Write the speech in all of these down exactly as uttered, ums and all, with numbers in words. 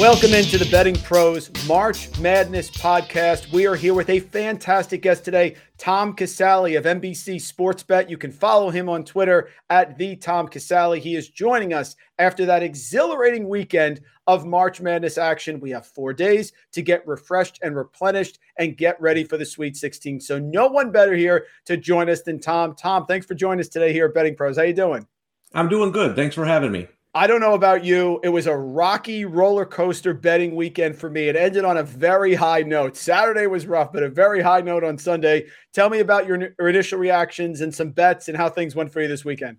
Welcome into the Betting Pros March Madness podcast. We are here with a fantastic guest today, Tom Casale of N B C Sports Bet. You can follow him on Twitter at the Tom Casale. He is joining us after that exhilarating weekend of March Madness action. We have four days to get refreshed and replenished and get ready for the Sweet sixteen. So no one better here to join us than Tom. Tom, thanks for joining us today here at Betting Pros. How you doing? I'm doing good. Thanks for having me. I don't know about you. It was a rocky roller coaster betting weekend for me. It ended on a very high note. Saturday was rough, but a very high note on Sunday. Tell me about your, your initial reactions and some bets and how things went for you this weekend.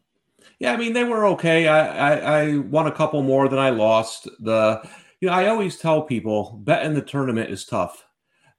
Yeah, I mean, they were okay. I, I, I won a couple more than I lost. The, you know, I always tell people betting the tournament is tough.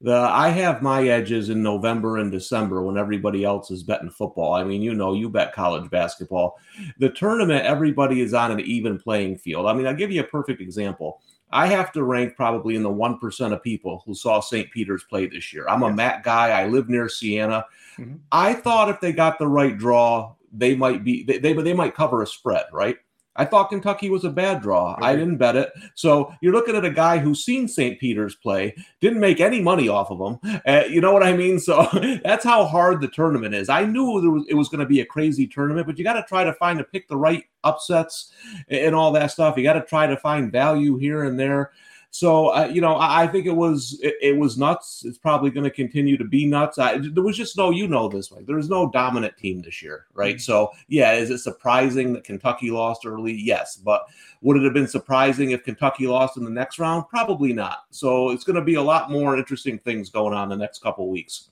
The I have my edges in November and December when everybody else is betting football. I mean, you know, you bet college basketball. The tournament, everybody is on an even playing field. I mean, I'll give you a perfect example. I have to rank probably in the one percent of people who saw Saint Peter's play this year. I'm a Matt guy. I live near Siena. Mm-hmm. I thought if they got the right draw, they might be they they, they might cover a spread, right? I thought Kentucky was a bad draw. Okay. I didn't bet it. So you're looking at a guy who's seen Saint Peter's play, didn't make any money off of him. Uh, you know what I mean? So that's how hard the tournament is. I knew there was, it was going to be a crazy tournament, but you got to try to find to pick the right upsets and, and all that stuff. You got to try to find value here and there. So, uh, you know, I, I think it was it, it was nuts. It's probably going to continue to be nuts. I, there was just no, you know this, way. There was no dominant team this year, right? Mm-hmm. So, yeah, is it surprising that Kentucky lost early? Yes. But would it have been surprising if Kentucky lost in the next round? Probably not. So it's going to be a lot more interesting things going on the next couple weeks.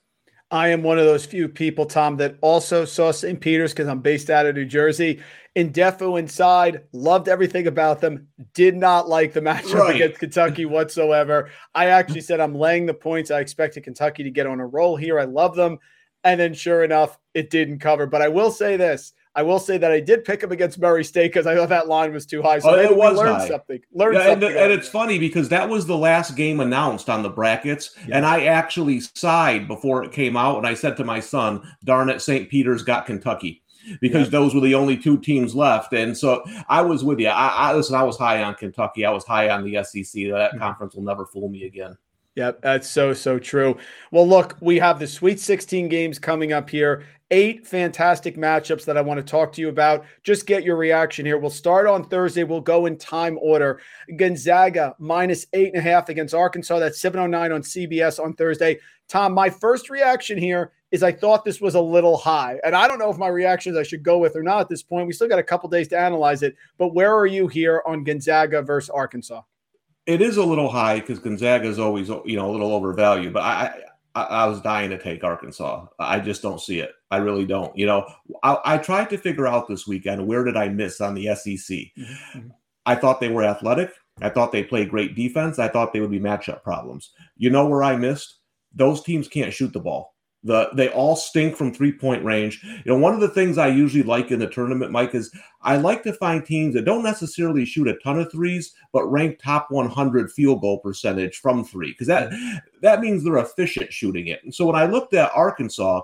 I am one of those few people, Tom, that also saw Saint Peter's because I'm based out of New Jersey. Indefo inside, loved everything about them, did not like the matchup right. against Kentucky whatsoever. I actually said I'm laying the points. I expected Kentucky to get on a roll here. I love them. And then sure enough, it didn't cover. But I will say this. I will say that I did pick him against Murray State because I thought that line was too high. So oh, it was learned high. something. Learned yeah, something. And, and it's funny because that was the last game announced on the brackets. Yeah. And I actually sighed before it came out. And I said to my son, darn it, Saint Peter's got Kentucky because yeah. those were the only two teams left. And so I was with you. I, I listen, I was high on Kentucky. I was high on the S E C. That mm-hmm. conference will never fool me again. Yep, that's so, so true. Well, look, we have the Sweet sixteen games coming up here. Eight fantastic matchups that I want to talk to you about. Just get your reaction here. We'll start on Thursday. We'll go in time order. Gonzaga, minus eight and a half against Arkansas. That's seven oh nine on C B S on Thursday. Tom, my first reaction here is I thought this was a little high. And I don't know if my reactions I should go with or not at this point. We still got a couple days to analyze it. But where are you here on Gonzaga versus Arkansas? It is a little high because Gonzaga is always, you know, a little overvalued. But I, I, I was dying to take Arkansas. I just don't see it. I really don't. You know, I, I tried to figure out this weekend where did I miss on the S E C. Mm-hmm. I thought they were athletic. I thought they played great defense. I thought they would be matchup problems. You know where I missed? Those teams can't shoot the ball. The they all stink from three-point range. You know, one of the things I usually like in the tournament, Mike, is I like to find teams that don't necessarily shoot a ton of threes, but rank top one hundred field goal percentage from three, because that that means they're efficient shooting it. And so when I looked at Arkansas,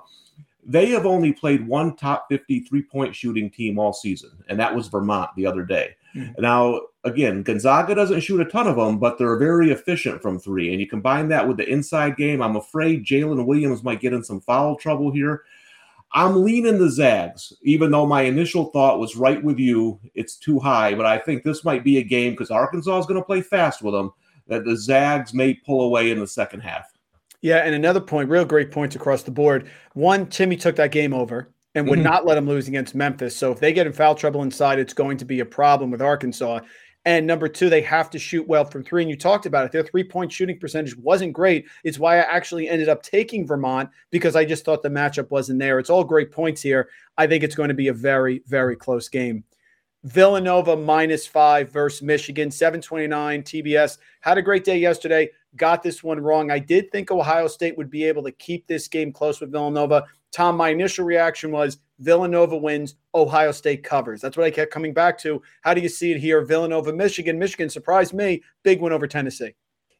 they have only played one top fifty three-point shooting team all season, and that was Vermont the other day. Mm-hmm. Now, again, Gonzaga doesn't shoot a ton of them, but they're very efficient from three. And you combine that with the inside game, I'm afraid Jalen Williams might get in some foul trouble here. I'm leaning the Zags, even though my initial thought was right with you. It's too high, but I think this might be a game because Arkansas is going to play fast with them that the Zags may pull away in the second half. Yeah, and another point, real great points across the board. One, Timmy took that game over and would mm-hmm. not let him lose against Memphis. So if they get in foul trouble inside, it's going to be a problem with Arkansas. And number two, they have to shoot well from three. And you talked about it. Their three-point shooting percentage wasn't great. It's why I actually ended up taking Vermont because I just thought the matchup wasn't there. It's all great points here. I think it's going to be a very, very close game. Villanova minus five versus Michigan, seven twenty-nine T B S. Had a great day yesterday. Got this one wrong. I did think Ohio State would be able to keep this game close with Villanova. Tom, my initial reaction was Villanova wins, Ohio State covers. That's what I kept coming back to. How do you see it here? Villanova, Michigan. Michigan surprised me. Big win over Tennessee.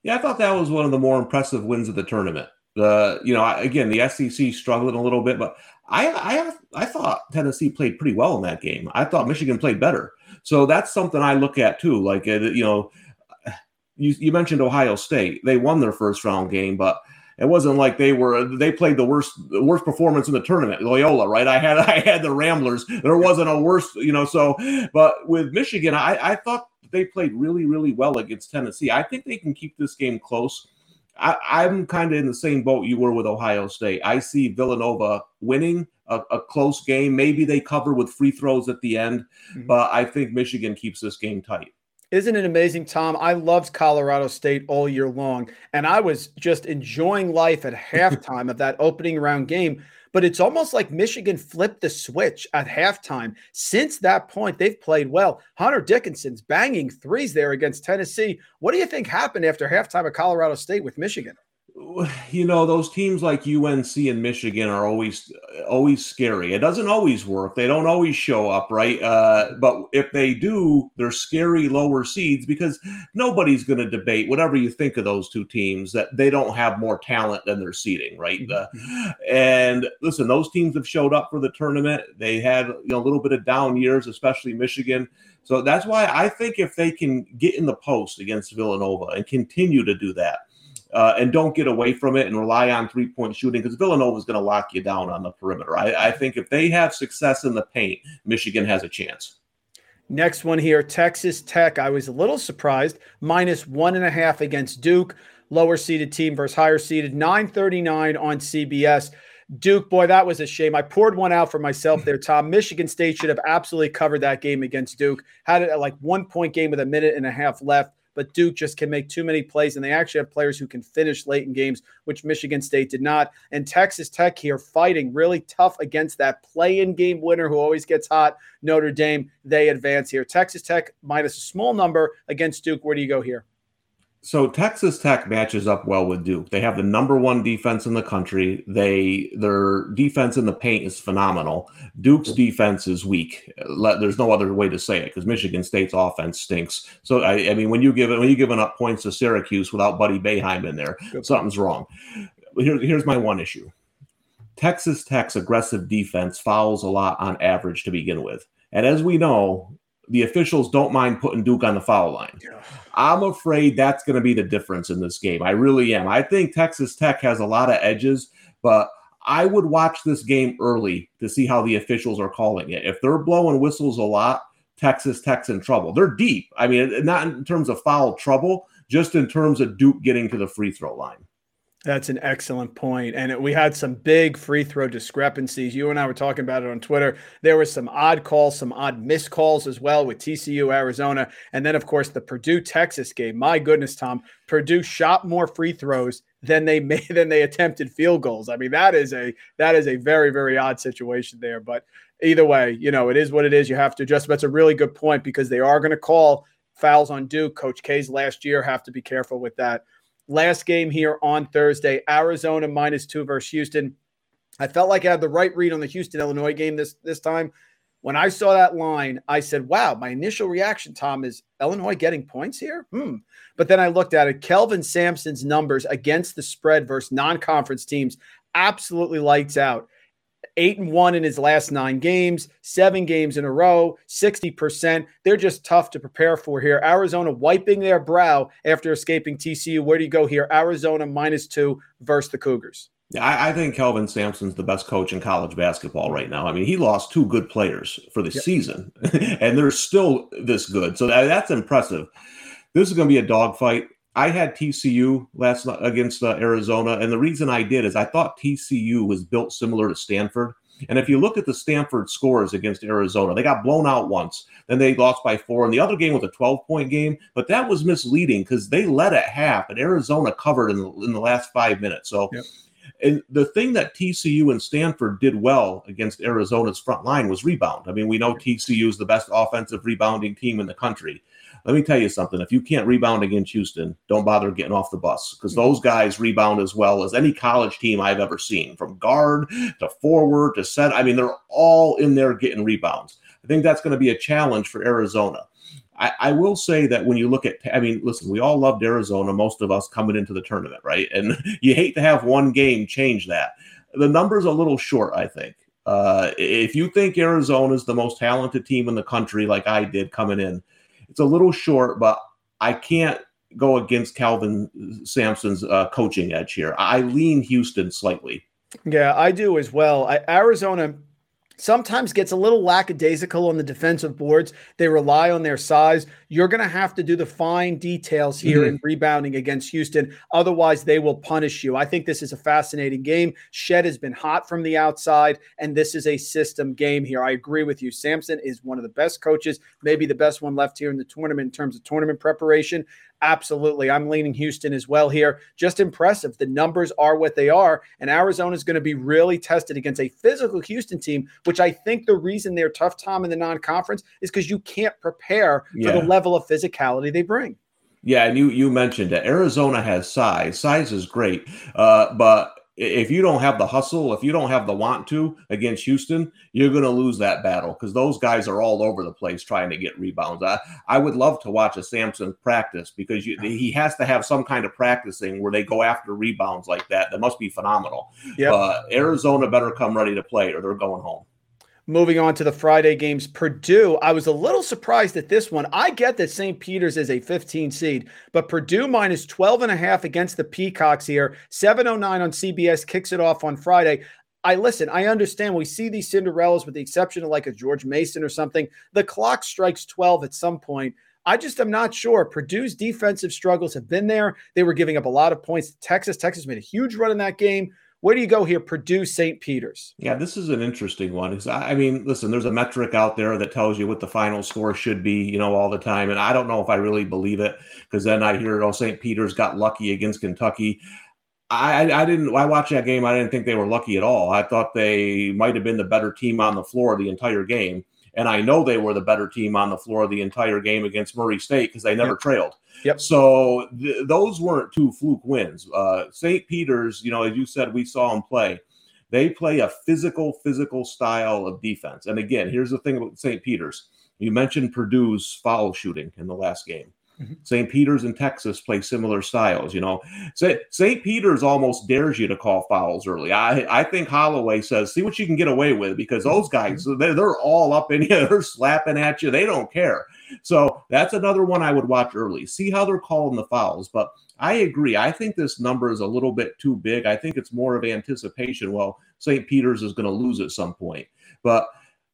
Yeah, I thought that was one of the more impressive wins of the tournament. The, you know, again, the S E C struggling a little bit, but I, I I thought Tennessee played pretty well in that game. I thought Michigan played better. So that's something I look at too. Like, you know, you, you mentioned Ohio State. They won their first round game, but it wasn't like they were they played the worst the worst performance in the tournament. Loyola, right? I had I had the Ramblers. There wasn't a worse, you know, so but with Michigan, I, I thought they played really, really well against Tennessee. I think they can keep this game close. I, I'm kind of in the same boat you were with Ohio State. I see Villanova winning a, a close game. Maybe they cover with free throws at the end, mm-hmm. but I think Michigan keeps this game tight. Isn't it amazing, Tom? I loved Colorado State all year long, and I was just enjoying life at halftime of that opening round game. But it's almost like Michigan flipped the switch at halftime. Since that point, they've played well. Hunter Dickinson's banging threes there against Tennessee. What do you think happened after halftime at Colorado State with Michigan? You know, those teams like U N C and Michigan are always always scary. It doesn't always work. They don't always show up, right? Uh, but if they do, they're scary lower seeds because nobody's going to debate whatever you think of those two teams that they don't have more talent than their seeding, right? Uh, and listen, those teams have showed up for the tournament. They had, you know, a little bit of down years, especially Michigan. So that's why I think if they can get in the post against Villanova and continue to do that, Uh, and don't get away from it and rely on three-point shooting because Villanova is going to lock you down on the perimeter. I, I think if they have success in the paint, Michigan has a chance. Next one here, Texas Tech. I was a little surprised. Minus one and a half against Duke. Lower-seeded team versus higher-seeded. nine thirty-nine on C B S. Duke, boy, that was a shame. I poured one out for myself there, Tom. Michigan State should have absolutely covered that game against Duke. Had it at like one-point game with a minute and a half left. But Duke just can make too many plays, and they actually have players who can finish late in games, which Michigan State did not. And Texas Tech here fighting really tough against that play-in game winner who always gets hot, Notre Dame. They advance here. Texas Tech minus a small number against Duke. Where do you go here? So Texas Tech matches up well with Duke. They have the number one defense in the country. They their defense in the paint is phenomenal. Duke's defense is weak. There's no other way to say it because Michigan State's offense stinks. So I, I mean, when you give when you're giving up points to Syracuse without Buddy Boeheim in there, something's wrong. Here, here's my one issue: Texas Tech's aggressive defense fouls a lot on average to begin with, and as we know, the officials don't mind putting Duke on the foul line. I'm afraid that's going to be the difference in this game. I really am. I think Texas Tech has a lot of edges, but I would watch this game early to see how the officials are calling it. If they're blowing whistles a lot, Texas Tech's in trouble. They're deep. I mean, not in terms of foul trouble, just in terms of Duke getting to the free throw line. That's an excellent point. And it, we had some big free throw discrepancies. You and I were talking about it on Twitter. There was some odd calls, some odd missed calls as well with T C U, Arizona. And then, of course, the Purdue-Texas game. My goodness, Tom, Purdue shot more free throws than they made, than they attempted field goals. I mean, that is a that is a very, very odd situation there. But either way, you know, it is what it is. You have to adjust. But it's a really good point because they are going to call fouls on Duke. Coach K's last year, have to be careful with that. Last game here on Thursday, Arizona minus two versus Houston. I felt like I had the right read on the Houston-Illinois game this, this time. When I saw that line, I said, wow, my initial reaction, Tom, is Illinois getting points here? Hmm. But then I looked at it. Kelvin Sampson's numbers against the spread versus non-conference teams absolutely lights out. Eight and one in his last nine games, seven games in a row, sixty percent. They're just tough to prepare for here. Arizona wiping their brow after escaping T C U. Where do you go here? Arizona minus two versus the Cougars. Yeah, I, I think Kelvin Sampson's the best coach in college basketball right now. I mean, he lost two good players for the yep. season, and they're still this good. So that, that's impressive. This is going to be a dogfight. I had T C U last night against uh, Arizona, and the reason I did is I thought T C U was built similar to Stanford. And if you look at the Stanford scores against Arizona, they got blown out once, then they lost by four. And the other game was a twelve-point game, but that was misleading because they led at half, and Arizona covered in the, in the last five minutes. So, yep. And the thing that T C U and Stanford did well against Arizona's front line was rebound. I mean, we know T C U is the best offensive rebounding team in the country. Let me tell you something. If you can't rebound against Houston, don't bother getting off the bus because those guys rebound as well as any college team I've ever seen, from guard to forward to set. I mean, they're all in there getting rebounds. I think that's going to be a challenge for Arizona. I, I will say that when you look at, I mean, listen, we all loved Arizona, most of us coming into the tournament, right? And you hate to have one game change that. The number's a little short, I think. Uh, if you think Arizona's the most talented team in the country, like I did coming in, it's a little short, but I can't go against Calvin Sampson's uh, coaching edge here. I lean Houston slightly. Yeah, I do as well. I, Arizona sometimes gets a little lackadaisical on the defensive boards. They rely on their size. You're going to have to do the fine details here mm-hmm. in rebounding against Houston. Otherwise, they will punish you. I think this is a fascinating game. Shed has been hot from the outside, and this is a system game here. I agree with you. Sampson is one of the best coaches, maybe the best one left here in the tournament in terms of tournament preparation. Absolutely. I'm leaning Houston as well here. Just impressive. The numbers are what they are, and Arizona is going to be really tested against a physical Houston team, which I think the reason they're tough, Tom, in the non-conference is because you can't prepare yeah. for the level of physicality they bring. Yeah, and you, you mentioned that Arizona has size. Size is great, uh, but if you don't have the hustle, if you don't have the want to against Houston, you're going to lose that battle because those guys are all over the place trying to get rebounds. I, I would love to watch a Sampson practice because you, he has to have some kind of practicing where they go after rebounds like that. That must be phenomenal. Yep. Uh, Arizona better come ready to play or they're going home. Moving on to the Friday games, Purdue. I was a little surprised at this one. I get that Saint Peter's is a fifteen seed, but Purdue minus twelve and a half against the Peacocks here. seven oh nine on C B S, kicks it off on Friday. I listen, I understand we see these Cinderellas with the exception of like a George Mason or something. The clock strikes twelve at some point. I just am not sure. Purdue's defensive struggles have been there. They were giving up a lot of points to Texas. Texas made a huge run in that game. Where do you go here? Purdue, Saint Peter's. Yeah, this is an interesting one. Because I mean, listen, there's a metric out there that tells you what the final score should be, you know, all the time. And I don't know if I really believe it because then I hear, oh, Saint Peter's got lucky against Kentucky. I, I didn't, I watched that game. I didn't think they were lucky at all. I thought they might have been the better team on the floor the entire game. And I know they were the better team on the floor the entire game against Murray State because they never yep. trailed. Yep. So th- those weren't two fluke wins. Uh, Saint Peter's, you know, as you said, we saw them play. They play a physical, physical style of defense. And again, here's the thing about Saint Peter's. You mentioned Purdue's foul shooting in the last game. Mm-hmm. Saint Peter's and Texas play similar styles, you know. Saint Peter's almost dares you to call fouls early. I, I think Holloway says, see what you can get away with, because those guys, they're, they're all up in you. They're slapping at you. They don't care. So that's another one I would watch early. See how they're calling the fouls. But I agree. I think this number is a little bit too big. I think it's more of anticipation. Well, Saint Peter's is going to lose at some point. But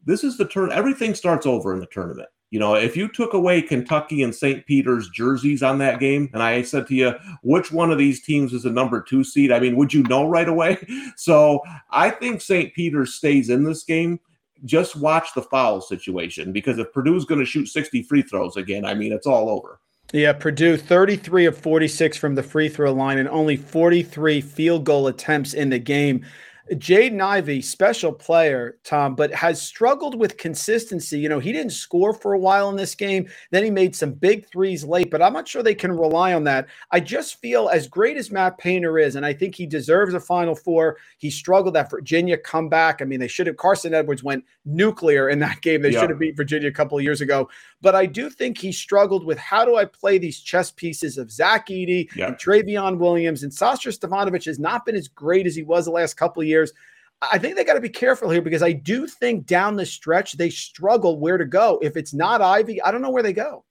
this is the turn. Everything starts over in the tournament. You know, if you took away Kentucky and Saint Peter's jerseys on that game, and I said to you, which one of these teams is the number two seed? I mean, would you know right away? So I think Saint Peter's stays in this game. Just watch the foul situation, because if Purdue's going to shoot sixty free throws again, I mean, it's all over. Yeah, Purdue, thirty-three of forty-six from the free throw line and only forty-three field goal attempts in the game. Jaden Ivey, special player, Tom, but has struggled with consistency. You know, he didn't score for a while in this game. Then he made some big threes late, but I'm not sure they can rely on that. I just feel as great as Matt Painter is, and I think he deserves a Final Four. He struggled that Virginia comeback. I mean, they should have. Carson Edwards went nuclear in that game. They yeah. should have beat Virginia a couple of years ago. But I do think he struggled with how do I play these chess pieces of Zach Edie yeah. and Travion Williams, and Sasha Stefanovic has not been as great as he was the last couple of years. I think they got to be careful here, because I do think down the stretch they struggle where to go. If it's not Ivy, I don't know where they go.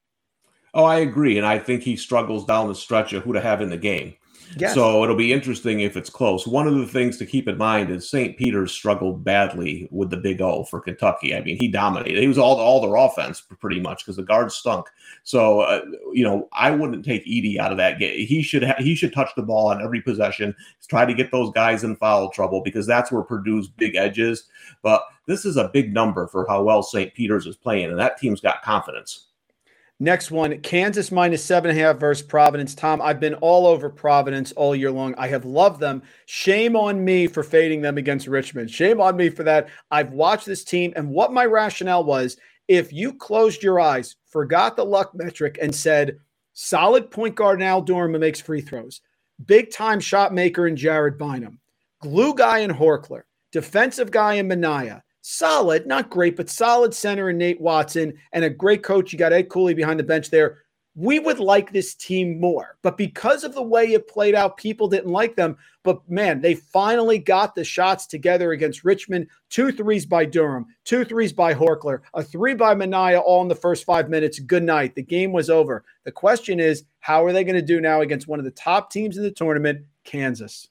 Oh, I agree. And I think he struggles down the stretch of who to have in the game. Yes. So it'll be interesting if it's close. One of the things to keep in mind is Saint Peter's struggled badly with the big O for Kentucky. I mean, he dominated. He was all, all their offense pretty much because the guards stunk. So, uh, you know, I wouldn't take Edie out of that game. He should ha- he should touch the ball on every possession, try to get those guys in foul trouble, because that's where Purdue's big edge is. But this is a big number for how well Saint Peter's is playing, and that team's got confidence. Next one, Kansas minus seven and a half versus Providence. Tom, I've been all over Providence all year long. I have loved them. Shame on me for fading them against Richmond. Shame on me for that. I've watched this team, and what my rationale was, if you closed your eyes, forgot the luck metric, and said, solid point guard in Al Durham who makes free throws, big-time shot maker in Jared Bynum, glue guy in Horkler, defensive guy in Minaya, solid, not great, but solid center in Nate Watson, and a great coach. You got Ed Cooley behind the bench there. we would like this team more. But because of the way it played out, people didn't like them. But, man, they finally got the shots together against Richmond. Two threes by Durham, two threes by Horkler, a three by Minaya, all in the first five minutes. Good night. The game was over. The question is, how are they going to do now against one of the top teams in the tournament, Kansas?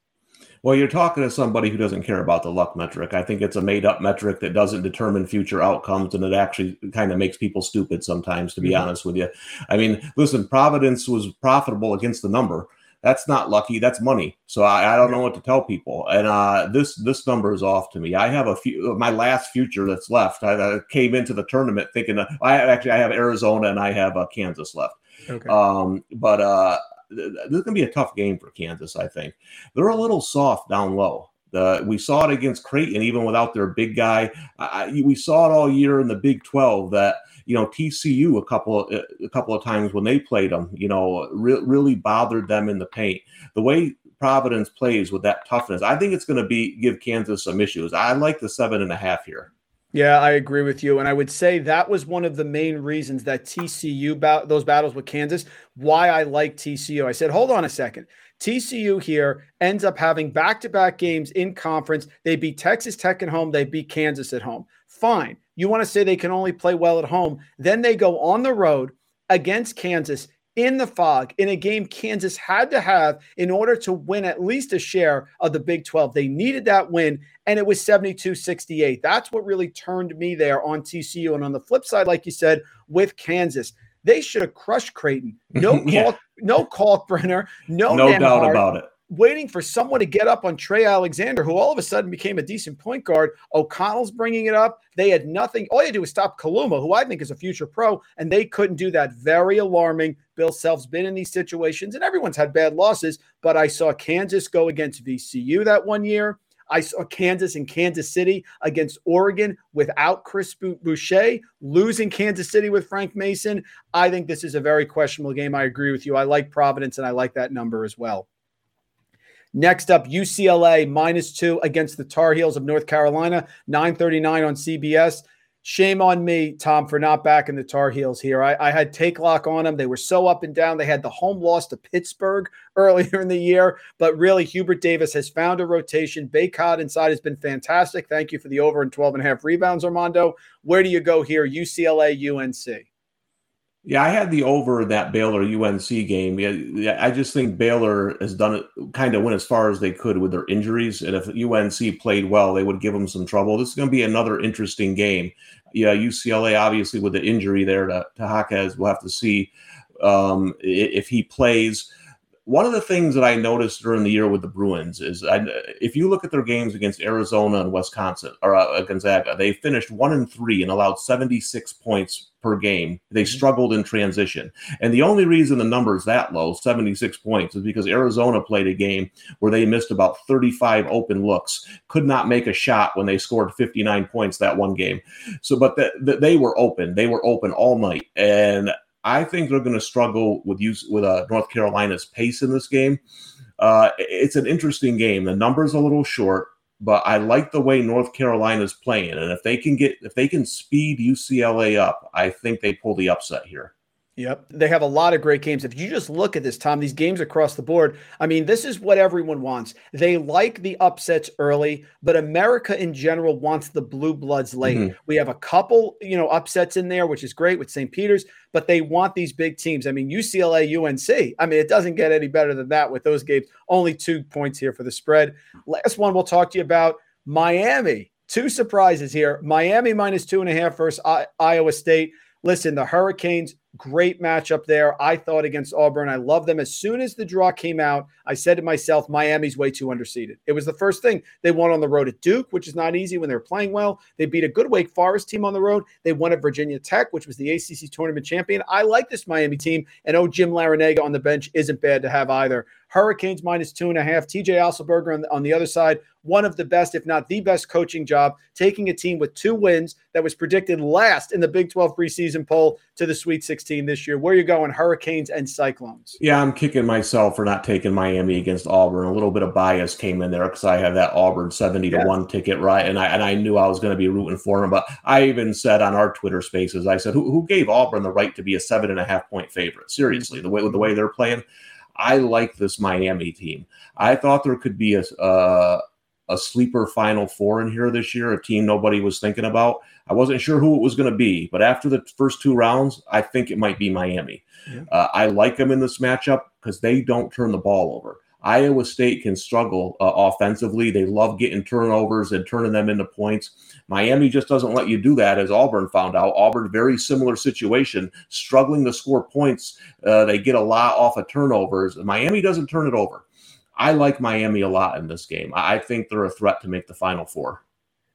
Well, you're talking to somebody who doesn't care about the luck metric. I think it's a made-up metric that doesn't determine future outcomes, and it actually kind of makes people stupid sometimes, to be mm-hmm. honest with you. I mean, listen, Providence was profitable against the number. That's not lucky. That's money. So I, I don't yeah. know what to tell people. And uh, this this number is off to me. I have a few. My last future that's left, I, I came into the tournament thinking uh, – I actually I have Arizona and I have uh, Kansas left. Okay. Um, but uh, – this is going to be a tough game for Kansas, I think. They're a little soft down low. The, we saw it against Creighton, even without their big guy. I, we saw it all year in the Big twelve that, you know, T C U a couple of, a couple of times when they played them, you know, re- really bothered them in the paint. The way Providence plays with that toughness, I think it's going to be give Kansas some issues. I like the seven and a half here. Yeah, I agree with you. And I would say that was one of the main reasons that T C U, ba- those battles with Kansas, why I like T C U. I said, hold on a second. T C U here ends up having back-to-back games in conference. They beat Texas Tech at home. They beat Kansas at home. Fine. You want to say they can only play well at home. Then they go on the road against Kansas in the fog, in a game Kansas had to have in order to win at least a share of the Big twelve. They needed that win, and it was seventy-two sixty-eight. That's what really turned me there on T C U. And on the flip side, like you said, with Kansas, they should have crushed Creighton. No yeah. Kalk, no Kalkbrenner, no No Nemhard, doubt about it. Waiting for someone to get up on Trey Alexander, who all of a sudden became a decent point guard. O'Connell's bringing it up. They had nothing. All you do is stop Kaluma, who I think is a future pro, and they couldn't do that. Very alarming. Bill Self's been in these situations, and everyone's had bad losses, but I saw Kansas go against V C U that one year. I saw Kansas in Kansas City against Oregon without Chris Boucher, losing Kansas City with Frank Mason. I think this is a very questionable game. I agree with you. I like Providence, and I like that number as well. Next up, U C L A minus two against the Tar Heels of North Carolina, nine thirty-nine on C B S. Shame on me, Tom, for not backing the Tar Heels here. I, I had take lock on them. They were so up and down. They had the home loss to Pittsburgh earlier in the year, but really Hubert Davis has found a rotation. Baycott inside has been fantastic. Thank you for the over and twelve and a half rebounds, Armando. Where do you go here, U C L A, U N C? Yeah, I had the over that Baylor U N C game. Yeah, I just think Baylor has done it, kind of went as far as they could with their injuries. And if U N C played well, they would give them some trouble. This is going to be another interesting game. Yeah, U C L A, obviously, with the injury there to, to Jaquez, we'll have to see um, if he plays. One of the things that I noticed during the year with the Bruins is I, if you look at their games against Arizona and Wisconsin or uh, Gonzaga, they finished one and three and allowed seventy-six points per game. They struggled in transition. And the only reason the number is that low, seventy-six points, is because Arizona played a game where they missed about thirty-five open looks, could not make a shot when they scored fifty-nine points that one game. So, but the, the, they were open. They were open all night. And I think they're going to struggle with use with uh, North Carolina's pace in this game. Uh, it's an interesting game. The number's a little short, but I like the way North Carolina's playing. And if they can get if they can speed U C L A up, I think they pull the upset here. Yep. They have a lot of great games. If you just look at this, Tom, these games across the board, I mean, this is what everyone wants. They like the upsets early, but America in general wants the blue bloods late. Mm-hmm. We have a couple, you know, upsets in there, which is great with Saint Peter's, but they want these big teams. I mean, U C L A, U N C, I mean, it doesn't get any better than that with those games. Only two points here for the spread. Last one we'll talk to you about, Miami. Two surprises here. Miami minus two and a half versus I- Iowa State. Listen, the Hurricanes, great matchup there. I thought against Auburn. I love them. As soon as the draw came out, I said to myself, Miami's way too underseeded. It was the first thing. They won on the road at Duke, which is not easy when they're playing well. They beat a good Wake Forest team on the road. They won at Virginia Tech, which was the A C C tournament champion. I like this Miami team, and oh, Jim Larinaga on the bench isn't bad to have either. Hurricanes minus two and a half. T J Osselberger on the, on the other side, one of the best, if not the best coaching job, taking a team with two wins that was predicted last in the Big twelve preseason poll to the Sweet sixteen. sixteen this year. Where are you going, Hurricanes and Cyclones? Yeah, I'm kicking myself for not taking Miami against Auburn. A little bit of bias came in there because I have that Auburn seventy to one ticket, right? And I and I knew I was going to be rooting for him. But I even said on our Twitter spaces, I said, who, who gave Auburn the right to be a seven and a half point favorite? Seriously, the way the way they're playing. I like this Miami team. I thought there could be a uh, a sleeper Final Four in here this year, a team nobody was thinking about. I wasn't sure who it was going to be, but after the first two rounds, I think it might be Miami. Yeah. Uh, I like them in this matchup because they don't turn the ball over. Iowa State can struggle uh, offensively. They love getting turnovers and turning them into points. Miami just doesn't let you do that, as Auburn found out. Auburn, very similar situation, struggling to score points. Uh, they get a lot off of turnovers. Miami doesn't turn it over. I like Miami a lot in this game. I think they're a threat to make the Final Four.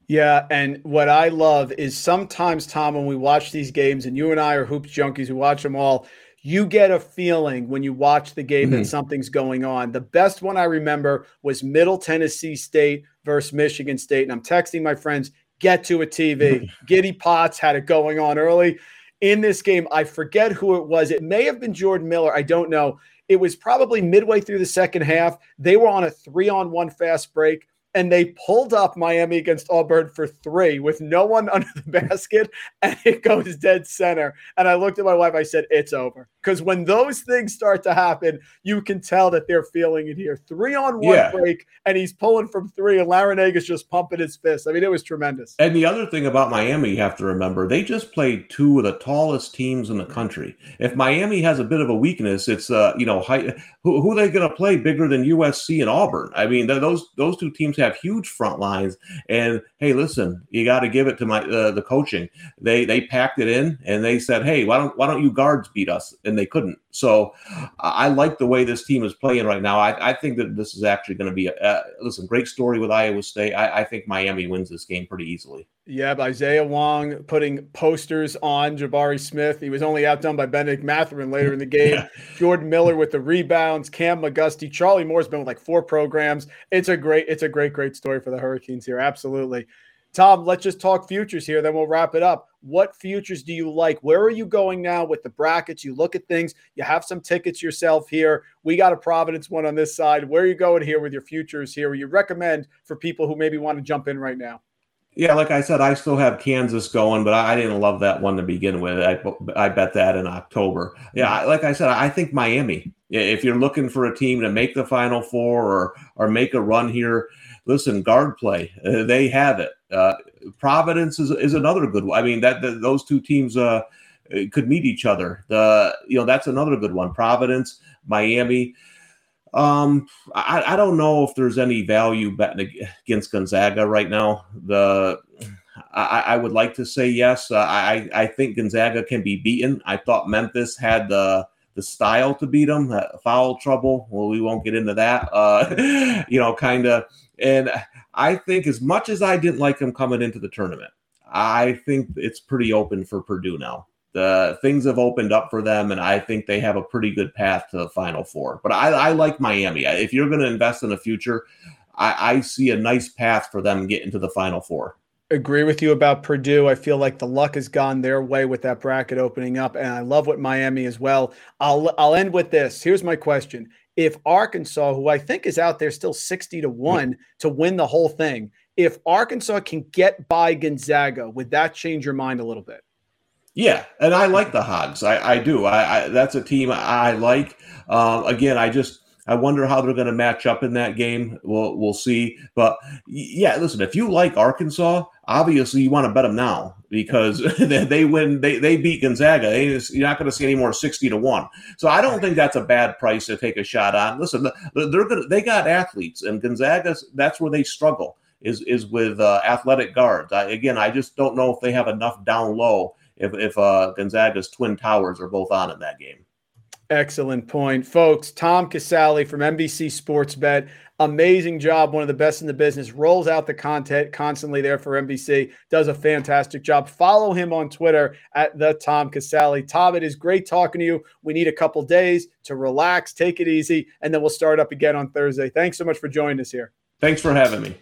Yeah, and what I love is sometimes, Tom, when we watch these games, and you and I are hoops junkies, we watch them all, you get a feeling when you watch the game mm-hmm. that something's going on. The best one I remember was Middle Tennessee State versus Michigan State. And I'm texting my friends, get to a T V. Giddy Potts had it going on early. In this game, I forget who it was. It may have been Jordan Miller. I don't know. It was probably midway through the second half. They were on a three-on-one fast break, and they pulled up Miami against Auburn for three with no one under the basket, and it goes dead center. And I looked at my wife. I said, it's over. Because when those things start to happen, you can tell that they're feeling it here. Three-on-one yeah. break, and he's pulling from three, and Larinaga's just pumping his fist. I mean, it was tremendous. And the other thing about Miami you have to remember, they just played two of the tallest teams in the country. If Miami has a bit of a weakness, it's, uh, you know, high, who, who are they going to play bigger than U S C and Auburn? I mean, those those two teams have have huge front lines, and hey, listen, you got to give it to my uh, the coaching. They they packed it in, and they said, hey, why don't why don't you guards beat us? And they couldn't. So uh, I like the way this team is playing right now. I, I think that this is actually going to be a uh, listen, great story with Iowa State. I, I think Miami wins this game pretty easily. Yeah, but Isaiah Wong putting posters on Jabari Smith. He was only outdone by Benedict Mathurin later in the game. yeah. Jordan Miller with the rebounds. Cam McGusty. Charlie Moore's been with like four programs. It's a great, it's a great, great story for the Hurricanes here. Absolutely. Tom, let's just talk futures here. Then we'll wrap it up. What futures do you like? Where are you going now with the brackets? You look at things. You have some tickets yourself here. We got a Providence one on this side. Where are you going here with your futures here? What you recommend for people who maybe want to jump in right now? Yeah, like I said, I still have Kansas going, but I didn't love that one to begin with. I, I bet that in October. Yeah, like I said, I think Miami. If you're looking for a team to make the Final Four or or make a run here, listen, guard play, uh, they have it. Uh, Providence is is another good one. I mean, that, that those two teams uh, could meet each other. The you know that's another good one. Providence, Miami. Um, I, I don't know if there's any value betting against Gonzaga right now. The I, I would like to say yes. Uh, I I think Gonzaga can be beaten. I thought Memphis had the the style to beat them. Uh, foul trouble. Well, we won't get into that. Uh, you know, kind of. And I think as much as I didn't like them coming into the tournament, I think it's pretty open for Purdue now. The things have opened up for them, and I think they have a pretty good path to the Final Four. But I, I like Miami. If you're going to invest in the future, I, I see a nice path for them getting to the Final Four. Agree with you about Purdue. I feel like the luck has gone their way with that bracket opening up, and I love what Miami as well. I'll I'll end with this. Here's my question. If Arkansas, who I think is out there still sixty to one to win the whole thing, if Arkansas can get by Gonzaga, would that change your mind a little bit? Yeah, and I like the Hogs. I, I do. I, I that's a team I like. Um, again, I just I wonder how they're going to match up in that game. We'll we'll see. But yeah, listen, if you like Arkansas, obviously you want to bet them now because they win. They they beat Gonzaga. They, you're not going to see any more sixty to one. So I don't think that's a bad price to take a shot on. Listen, they're gonna, they got athletes, and Gonzaga's that's where they struggle is is with uh, athletic guards. I, again, I just don't know if they have enough down low. If, if uh, Gonzaga's Twin Towers are both on in that game. Excellent point, folks. Tom Casale from N B C Sports Bet. Amazing job. One of the best in the business. Rolls out the content constantly there for N B C. Does a fantastic job. Follow him on Twitter at the Tom Casale. Tom, it is great talking to you. We need a couple days to relax, take it easy, and then we'll start up again on Thursday. Thanks so much for joining us here. Thanks for having me.